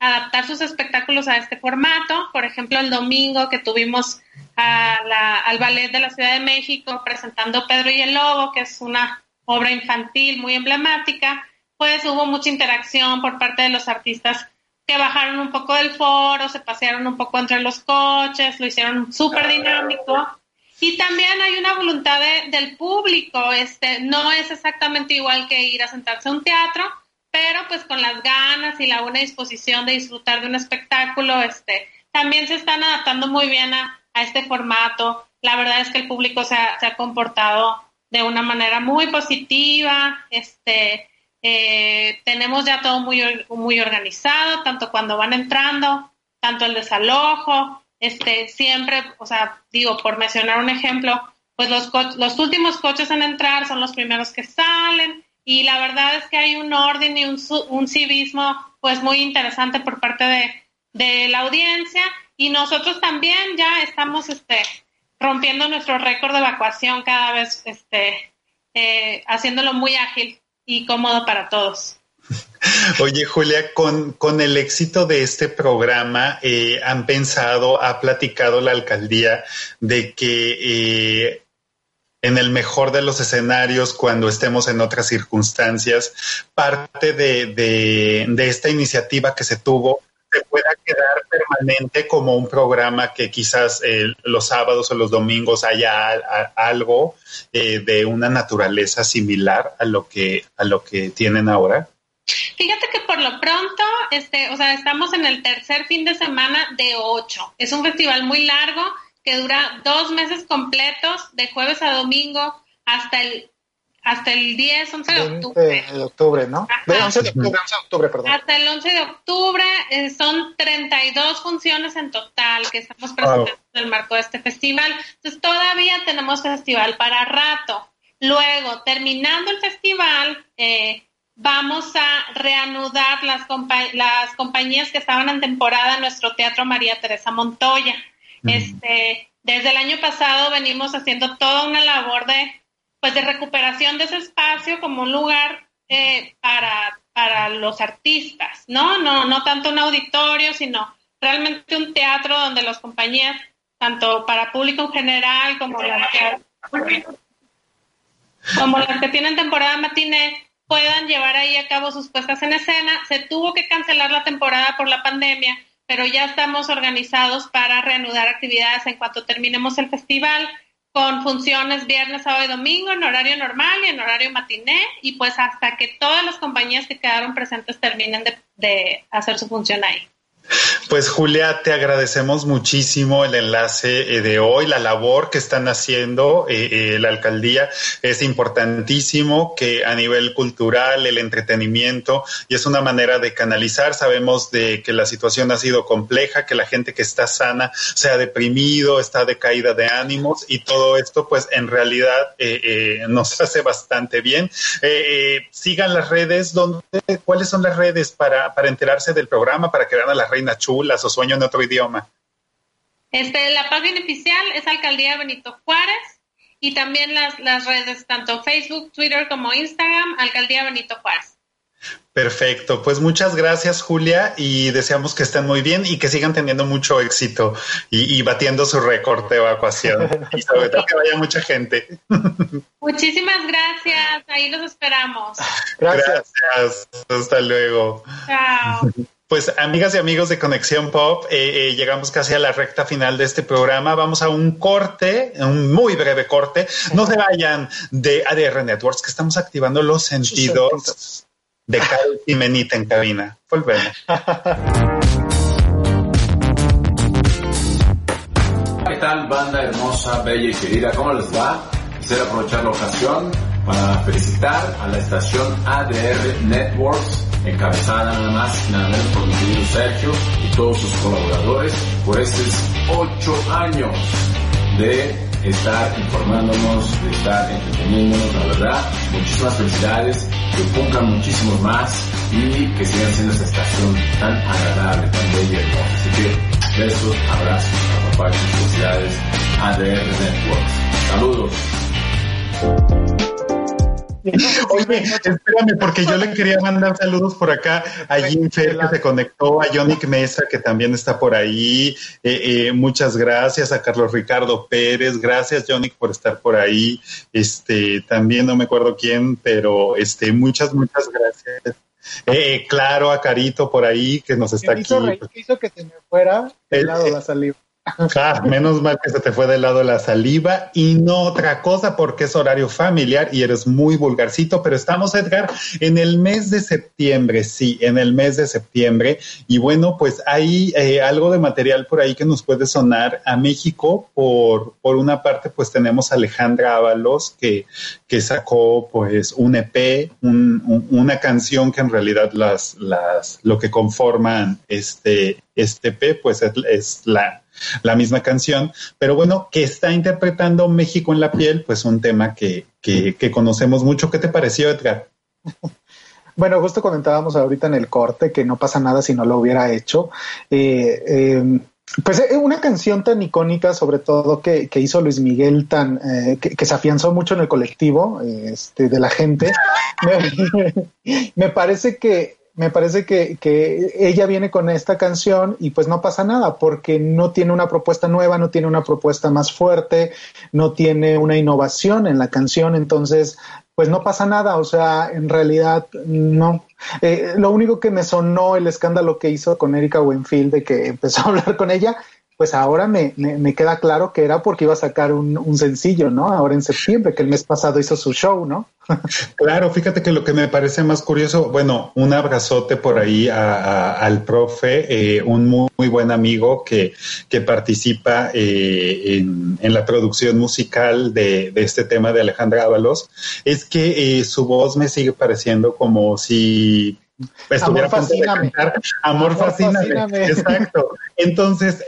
adaptar sus espectáculos a este formato. Por ejemplo, el domingo que tuvimos al Ballet de la Ciudad de México presentando Pedro y el Lobo, que es una obra infantil muy emblemática, pues hubo mucha interacción por parte de los artistas que bajaron un poco del foro, se pasearon un poco entre los coches, lo hicieron súper dinámico. Y también hay una voluntad del público. No es exactamente igual que ir a sentarse a un teatro, pero pues con las ganas y la buena disposición de disfrutar de un espectáculo, también se están adaptando muy bien a este formato. La verdad es que el público se ha comportado de una manera muy positiva. Tenemos ya todo muy, muy organizado, tanto cuando van entrando, tanto el desalojo, siempre, o sea, digo, por mencionar un ejemplo, pues los últimos coches en entrar son los primeros que salen. Y la verdad es que hay un orden y un civismo pues muy interesante por parte de la audiencia. Y nosotros también ya estamos rompiendo nuestro récord de evacuación cada vez, haciéndolo muy ágil y cómodo para todos. Oye, Julia, con el éxito de este programa, han pensado, ha platicado la alcaldía de que en el mejor de los escenarios, cuando estemos en otras circunstancias, parte de esta iniciativa que se tuvo se pueda quedar permanente como un programa que quizás los sábados o los domingos haya algo de una naturaleza similar a lo que tienen ahora? Fíjate que por lo pronto, estamos en el tercer fin de semana de 8. Es un festival muy largo que dura 2 meses completos, de jueves a domingo, hasta el 11 de octubre. De octubre, ¿no? De 11 de octubre, perdón. Hasta el 11 de octubre son 32 funciones en total que estamos presentando en el marco de este festival. Entonces, todavía tenemos festival para rato. Luego, terminando el festival, vamos a reanudar las compañías que estaban en temporada en nuestro Teatro María Teresa Montoya. Desde el año pasado venimos haciendo toda una labor de recuperación de ese espacio como un lugar para los artistas, ¿no? No tanto un auditorio, sino realmente un teatro donde las compañías, tanto para público en general como las que tienen temporada matiné, puedan llevar ahí a cabo sus puestas en escena. Se tuvo que cancelar la temporada por la pandemia, pero ya estamos organizados para reanudar actividades en cuanto terminemos el festival, con funciones viernes, sábado y domingo en horario normal y en horario matiné, y pues hasta que todas las compañías que quedaron presentes terminen de hacer su función ahí. Pues Julia, te agradecemos muchísimo el enlace de hoy, la labor que están haciendo la alcaldía. Es importantísimo que a nivel cultural, el entretenimiento, y es una manera de canalizar. Sabemos de que la situación ha sido compleja, que la gente que está sana se ha deprimido, está de caída de ánimos, y todo esto pues en realidad nos hace bastante bien. Sigan las redes. ¿Cuáles son las redes para enterarse del programa, para que vean a las redes chulas o sueño en otro idioma? La página oficial es Alcaldía Benito Juárez, y también las redes, tanto Facebook, Twitter como Instagram, Alcaldía Benito Juárez. Perfecto, pues muchas gracias, Julia, y deseamos que estén muy bien y que sigan teniendo mucho éxito y batiendo su récord de evacuación y sobre todo que vaya mucha gente. Muchísimas gracias, ahí los esperamos. Gracias. Hasta luego. Chao. Pues amigas y amigos de Conexión Pop, llegamos casi a la recta final de este programa. Vamos a un corte, un muy breve corte. No se vayan de ADR Networks, que estamos activando los sentidos de Carl y Menita en cabina. Volvemos. ¿Qué tal, banda hermosa, bella y querida? ¿Cómo les va? Quisiera aprovechar la ocasión para felicitar a la estación ADR Networks, encabezada nada más y nada menos por mi querido Sergio y todos sus colaboradores, por estos 8 años de estar informándonos, de estar entreteniéndonos. La verdad, muchísimas felicidades, que pongan muchísimos más y que sigan siendo esta estación tan agradable, tan bella y hermosa. Así que besos, abrazos, a papá, felicidades, ADR Networks. Saludos. Oye, espérame, porque yo le quería mandar saludos por acá a Jim Fer, que se conectó, a Yonick Mesa, que también está por ahí, muchas gracias a Carlos Ricardo Pérez, gracias Yonick por estar por ahí, también no me acuerdo quién, pero muchas gracias. Claro, a Carito por ahí, que nos está aquí. ¿Qué hizo que se me fuera del lado de la saliva? Ah, menos mal que se te fue del lado de la saliva y no otra cosa, porque es horario familiar y eres muy vulgarcito, pero estamos, Edgar, en el mes de septiembre, y bueno, pues hay algo de material por ahí que nos puede sonar a México. Por una parte, pues tenemos a Alejandra Ábalos, que sacó pues un EP, una canción que en realidad lo que conforman este EP pues es la misma canción, pero bueno, que está interpretando México en la piel, pues un tema que conocemos mucho. ¿Qué te pareció, Edgar? Bueno, justo comentábamos ahorita en el corte que no pasa nada si no lo hubiera hecho. Pues una canción tan icónica, sobre todo que hizo Luis Miguel, que se afianzó mucho en el colectivo de la gente. Me parece que ella viene con esta canción y pues no pasa nada, porque no tiene una propuesta nueva, no tiene una propuesta más fuerte, no tiene una innovación en la canción, entonces pues no pasa nada, o sea, en realidad no. Lo único que me sonó el escándalo que hizo con Erika Wenfield, de que empezó a hablar con ella, pues ahora me queda claro que era porque iba a sacar un sencillo, ¿no? Ahora en septiembre, que el mes pasado hizo su show, ¿no? Claro, fíjate que lo que me parece más curioso, bueno, un abrazote por ahí al profe, un muy buen amigo que participa en la producción musical de este tema de Alejandra Ábalos, es que su voz me sigue pareciendo como si... Amor fascíname. Amor fascíname, exacto. Entonces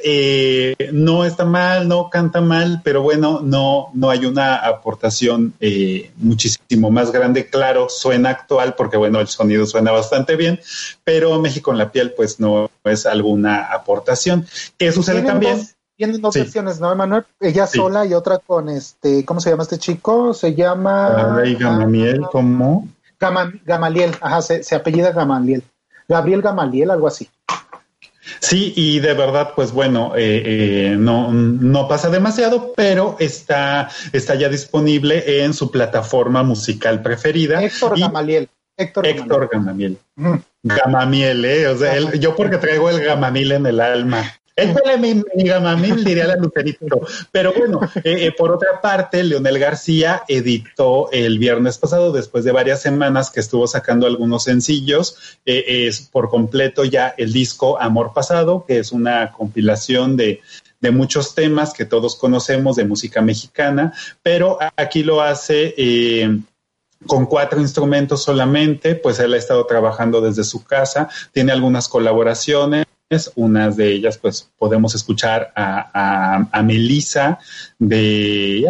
no está mal, no canta mal, pero bueno, no hay una aportación muchísimo más grande. Claro, suena actual porque bueno, el sonido suena bastante bien, pero México en la piel pues no es alguna aportación. ¿Qué sucede también? Tienen dos versiones, ¿no, Emanuel? Ella sola y otra con ¿cómo se llama este chico? Se llama Gamaliel, ¿cómo? Gamaliel, ajá, se apellida Gamaliel, Gabriel Gamaliel, algo así. Sí, y de verdad, pues bueno, no pasa demasiado, pero está ya disponible en su plataforma musical preferida. Héctor Gamaliel, o sea, yo porque traigo el gamamil en el alma. Échale mi gamamil, diría la Lucerito. Pero bueno, por otra parte, Leonel García editó el viernes pasado, después de varias semanas que estuvo sacando algunos sencillos, es por completo ya el disco Amor Pasado, que es una compilación de muchos temas que todos conocemos de música mexicana, pero aquí lo hace... con 4 instrumentos solamente, pues él ha estado trabajando desde su casa, tiene algunas colaboraciones, unas de ellas pues podemos escuchar a Melissa de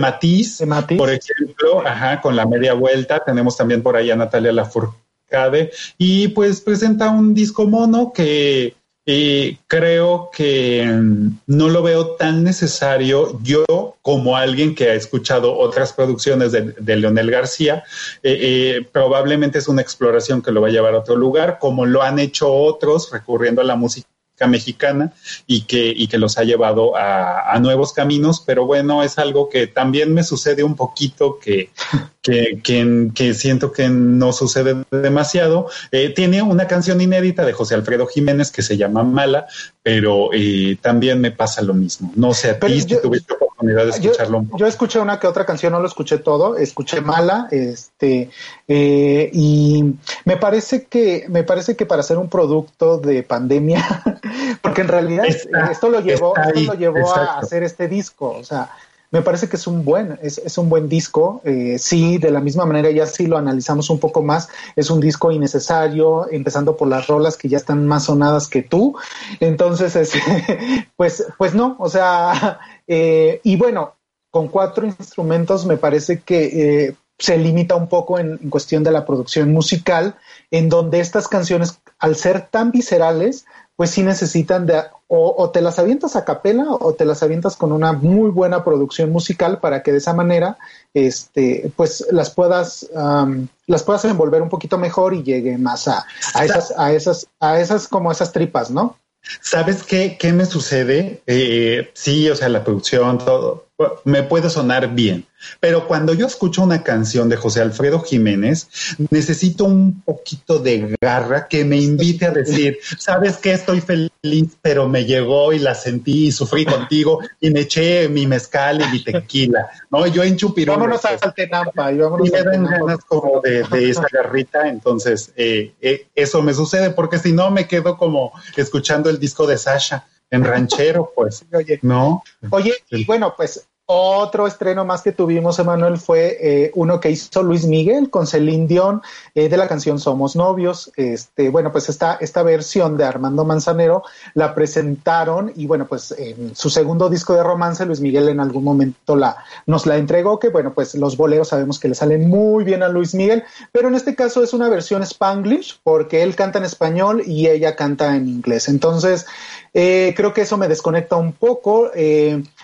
Matiz, por ejemplo, ajá, con La Media Vuelta. Tenemos también por ahí a Natalia Lafourcade y pues presenta un disco mono que... creo que no lo veo tan necesario. Yo, como alguien que ha escuchado otras producciones de Leonel García, probablemente es una exploración que lo va a llevar a otro lugar, como lo han hecho otros recurriendo a la música mexicana y que los ha llevado a nuevos caminos. Pero bueno, es algo que también me sucede un poquito que siento que no sucede demasiado. Tiene una canción inédita de José Alfredo Jiménez que se llama Mala, pero también me pasa lo mismo. No sé a ti si tuviste oportunidad de escucharlo un poco. Yo escuché una que otra canción, no lo escuché todo, escuché Mala, y me parece que para hacer un producto de pandemia, porque en realidad esto lo llevó a hacer este disco, o sea, me parece que es un buen disco. Sí, de la misma manera, ya sí lo analizamos un poco más, es un disco innecesario, empezando por las rolas que ya están más sonadas que tú. Entonces, pues no, o sea, y bueno, con 4 instrumentos me parece que se limita un poco en cuestión de la producción musical, en donde estas canciones, al ser tan viscerales, pues sí necesitan o te las avientas a capela o te las avientas con una muy buena producción musical para que de esa manera pues las puedas envolver un poquito mejor y llegue más a esas como esas tripas, ¿no? ¿Sabes qué me sucede? Sí, o sea, la producción, todo, me puede sonar bien, pero cuando yo escucho una canción de José Alfredo Jiménez, necesito un poquito de garra que me invite a decir, ¿sabes qué? Estoy feliz, pero me llegó y la sentí y sufrí contigo y me eché mi mezcal y mi tequila, ¿no? Yo en Chupirón. Vámonos a Saltenampa. Y me dan ganas como de esa garrita, entonces eso me sucede, porque si no me quedo como escuchando el disco de Sasha en ranchero, pues, ¿no? Oye, y bueno, pues Otro estreno más que tuvimos, Emanuel, fue uno que hizo Luis Miguel con Celine Dion, de la canción Somos Novios. Bueno, pues esta versión de Armando Manzanero la presentaron y, bueno, pues en su segundo disco de romance, Luis Miguel en algún momento nos la entregó, que, bueno, pues los boleros sabemos que le salen muy bien a Luis Miguel, pero en este caso es una versión Spanglish, porque él canta en español y ella canta en inglés. Entonces, creo que eso me desconecta un poco.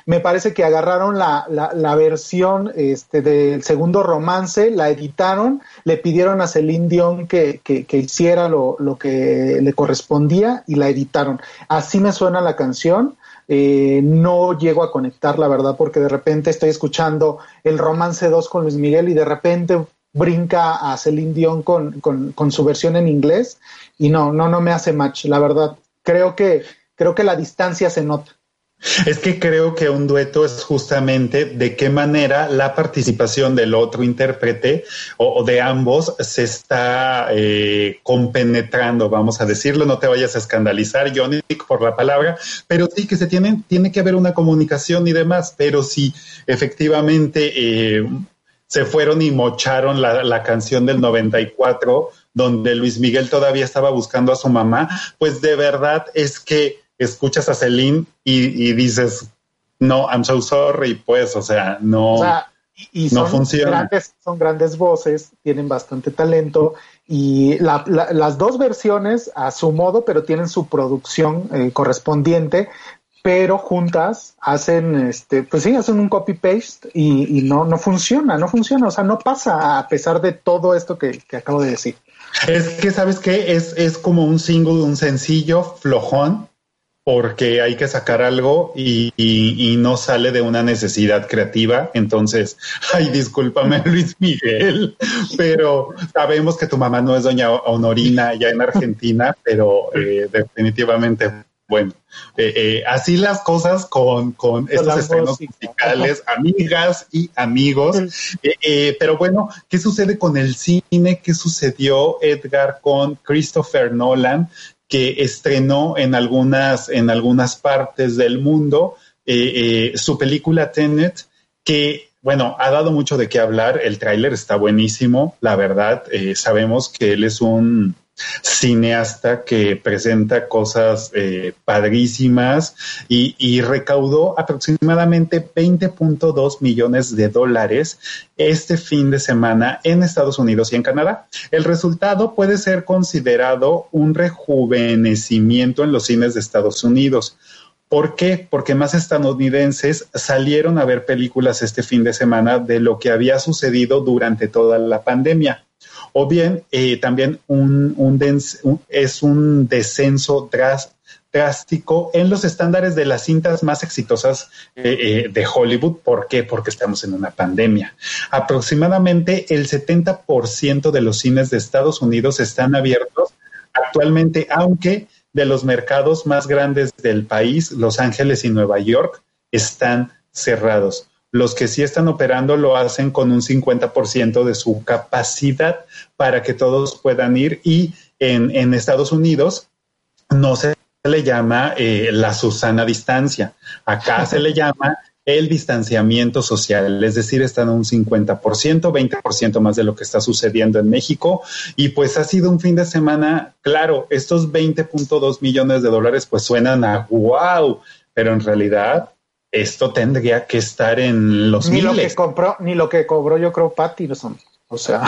Me parece que agarraron la versión del segundo romance, la editaron, le pidieron a Celine Dion que hiciera lo que le correspondía y la editaron. Así me suena la canción. No llego a conectar, la verdad, porque de repente estoy escuchando el romance 2 con Luis Miguel y de repente brinca a Celine Dion con su versión en inglés y no me hace match, la verdad. Creo que la distancia se nota. Es que creo que un dueto es justamente de qué manera la participación del otro intérprete o de ambos se está compenetrando, vamos a decirlo. No te vayas a escandalizar, Johnny, por la palabra, pero sí que tiene que haber una comunicación y demás, pero sí, efectivamente se fueron y mocharon la canción del 94, donde Luis Miguel todavía estaba buscando a su mamá, pues de verdad es que escuchas a Celine y dices, no, I'm so sorry, pues, no funciona. Son grandes voces, tienen bastante talento y las dos versiones a su modo, pero tienen su producción correspondiente, pero juntas hacen, hacen un copy-paste y no funciona, o sea, no pasa a pesar de todo esto que acabo de decir. Es que, ¿sabes qué? Es como un single, un sencillo flojón, porque hay que sacar algo y no sale de una necesidad creativa. Entonces, ay, discúlpame, Luis Miguel, pero sabemos que tu mamá no es doña Honorina allá en Argentina, pero definitivamente, bueno, así las cosas con estos estrenos musicales, amigas y amigos. Pero bueno, ¿qué sucede con el cine? ¿Qué sucedió, Edgar, con Christopher Nolan, que estrenó en algunas partes del mundo su película Tenet, que, bueno, ha dado mucho de qué hablar? El tráiler está buenísimo, la verdad. Sabemos que él es un cineasta que presenta cosas padrísimas y recaudó aproximadamente $20.2 millones este fin de semana en Estados Unidos y en Canadá. El resultado puede ser considerado un rejuvenecimiento en los cines de Estados Unidos. ¿Por qué? Porque más estadounidenses salieron a ver películas este fin de semana de lo que había sucedido durante toda la pandemia. O bien, también es un descenso drástico en los estándares de las cintas más exitosas de Hollywood. ¿Por qué? Porque estamos en una pandemia. Aproximadamente el 70% de los cines de Estados Unidos están abiertos actualmente, aunque de los mercados más grandes del país, Los Ángeles y Nueva York, están cerrados. Los que sí están operando lo hacen con un 50% de su capacidad para que todos puedan ir. Y en Estados Unidos no se le llama la Susana distancia. Acá se le llama el distanciamiento social, es decir, están a un 50%, 20% más de lo que está sucediendo en México. Y pues ha sido un fin de semana, claro, estos $20.2 millones pues suenan a wow, pero en realidad esto tendría que estar en los miles. Ni lo que cobró, yo creo, Pattinson. O sea,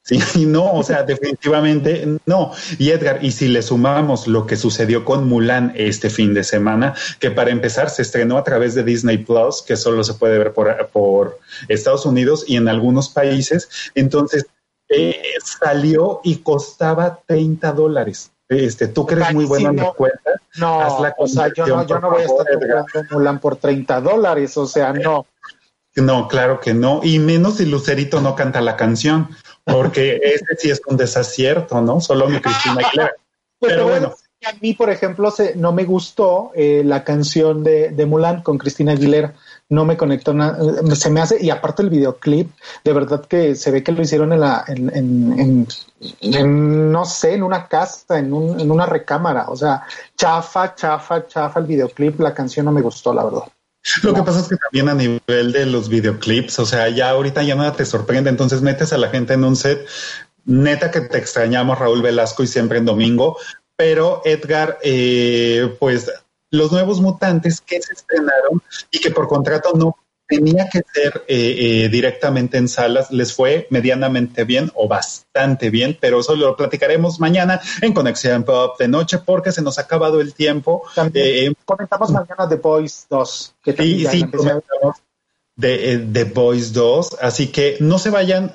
sí, no, o sea, definitivamente no. Y Edgar, y si le sumamos lo que sucedió con Mulan este fin de semana, que para empezar se estrenó a través de Disney Plus, que solo se puede ver por Estados Unidos y en algunos países, entonces salió y costaba $30. Tú que eres muy bueno en la cuenta. No, haz la yo no voy a estar comprando Mulan por $30, o sea, no. No, claro que no, y menos si Lucerito no canta la canción, porque ese sí es un desacierto, ¿no? Solo mi Cristina Aguilera. Pero bueno. A mí, por ejemplo, no me gustó la canción de Mulan con Cristina Aguilera. No me conectó nada, se me hace, y aparte el videoclip, de verdad que se ve que lo hicieron en una casa, en una recámara, o sea, chafa el videoclip, la canción no me gustó, la verdad. Lo que pasa es que también a nivel de los videoclips, o sea, ya ahorita ya nada te sorprende, entonces metes a la gente en un set. Neta que te extrañamos, Raúl Velasco, y siempre en domingo, pero Edgar, pues los nuevos mutantes que se estrenaron y que por contrato no tenía que ser directamente en salas, les fue medianamente bien o bastante bien, pero eso lo platicaremos mañana en Conexión Pop de noche porque se nos ha acabado el tiempo. Comentamos mañana The Boys 2. Que sí, comentamos The Boys 2, así que no se vayan,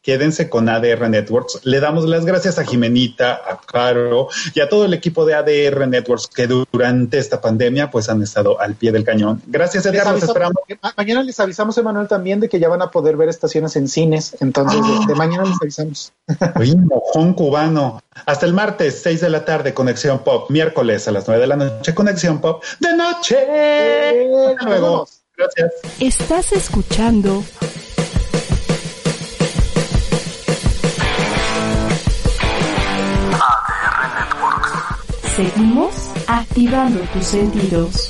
quédense con ADR Networks. Le damos las gracias a Jimenita, a Caro y a todo el equipo de ADR Networks que durante esta pandemia pues han estado al pie del cañón. Gracias, Edgar, los esperamos. Mañana les avisamos, Emanuel, también de que ya van a poder ver estaciones en cines, entonces de mañana les avisamos. Oye, mojón cubano. Hasta el martes, 6 de la tarde, Conexión Pop, miércoles a las 9 de la noche, Conexión Pop de noche. Hasta luego. Vamos. Gracias. Estás escuchando ADR Networks. Seguimos activando tus sentidos.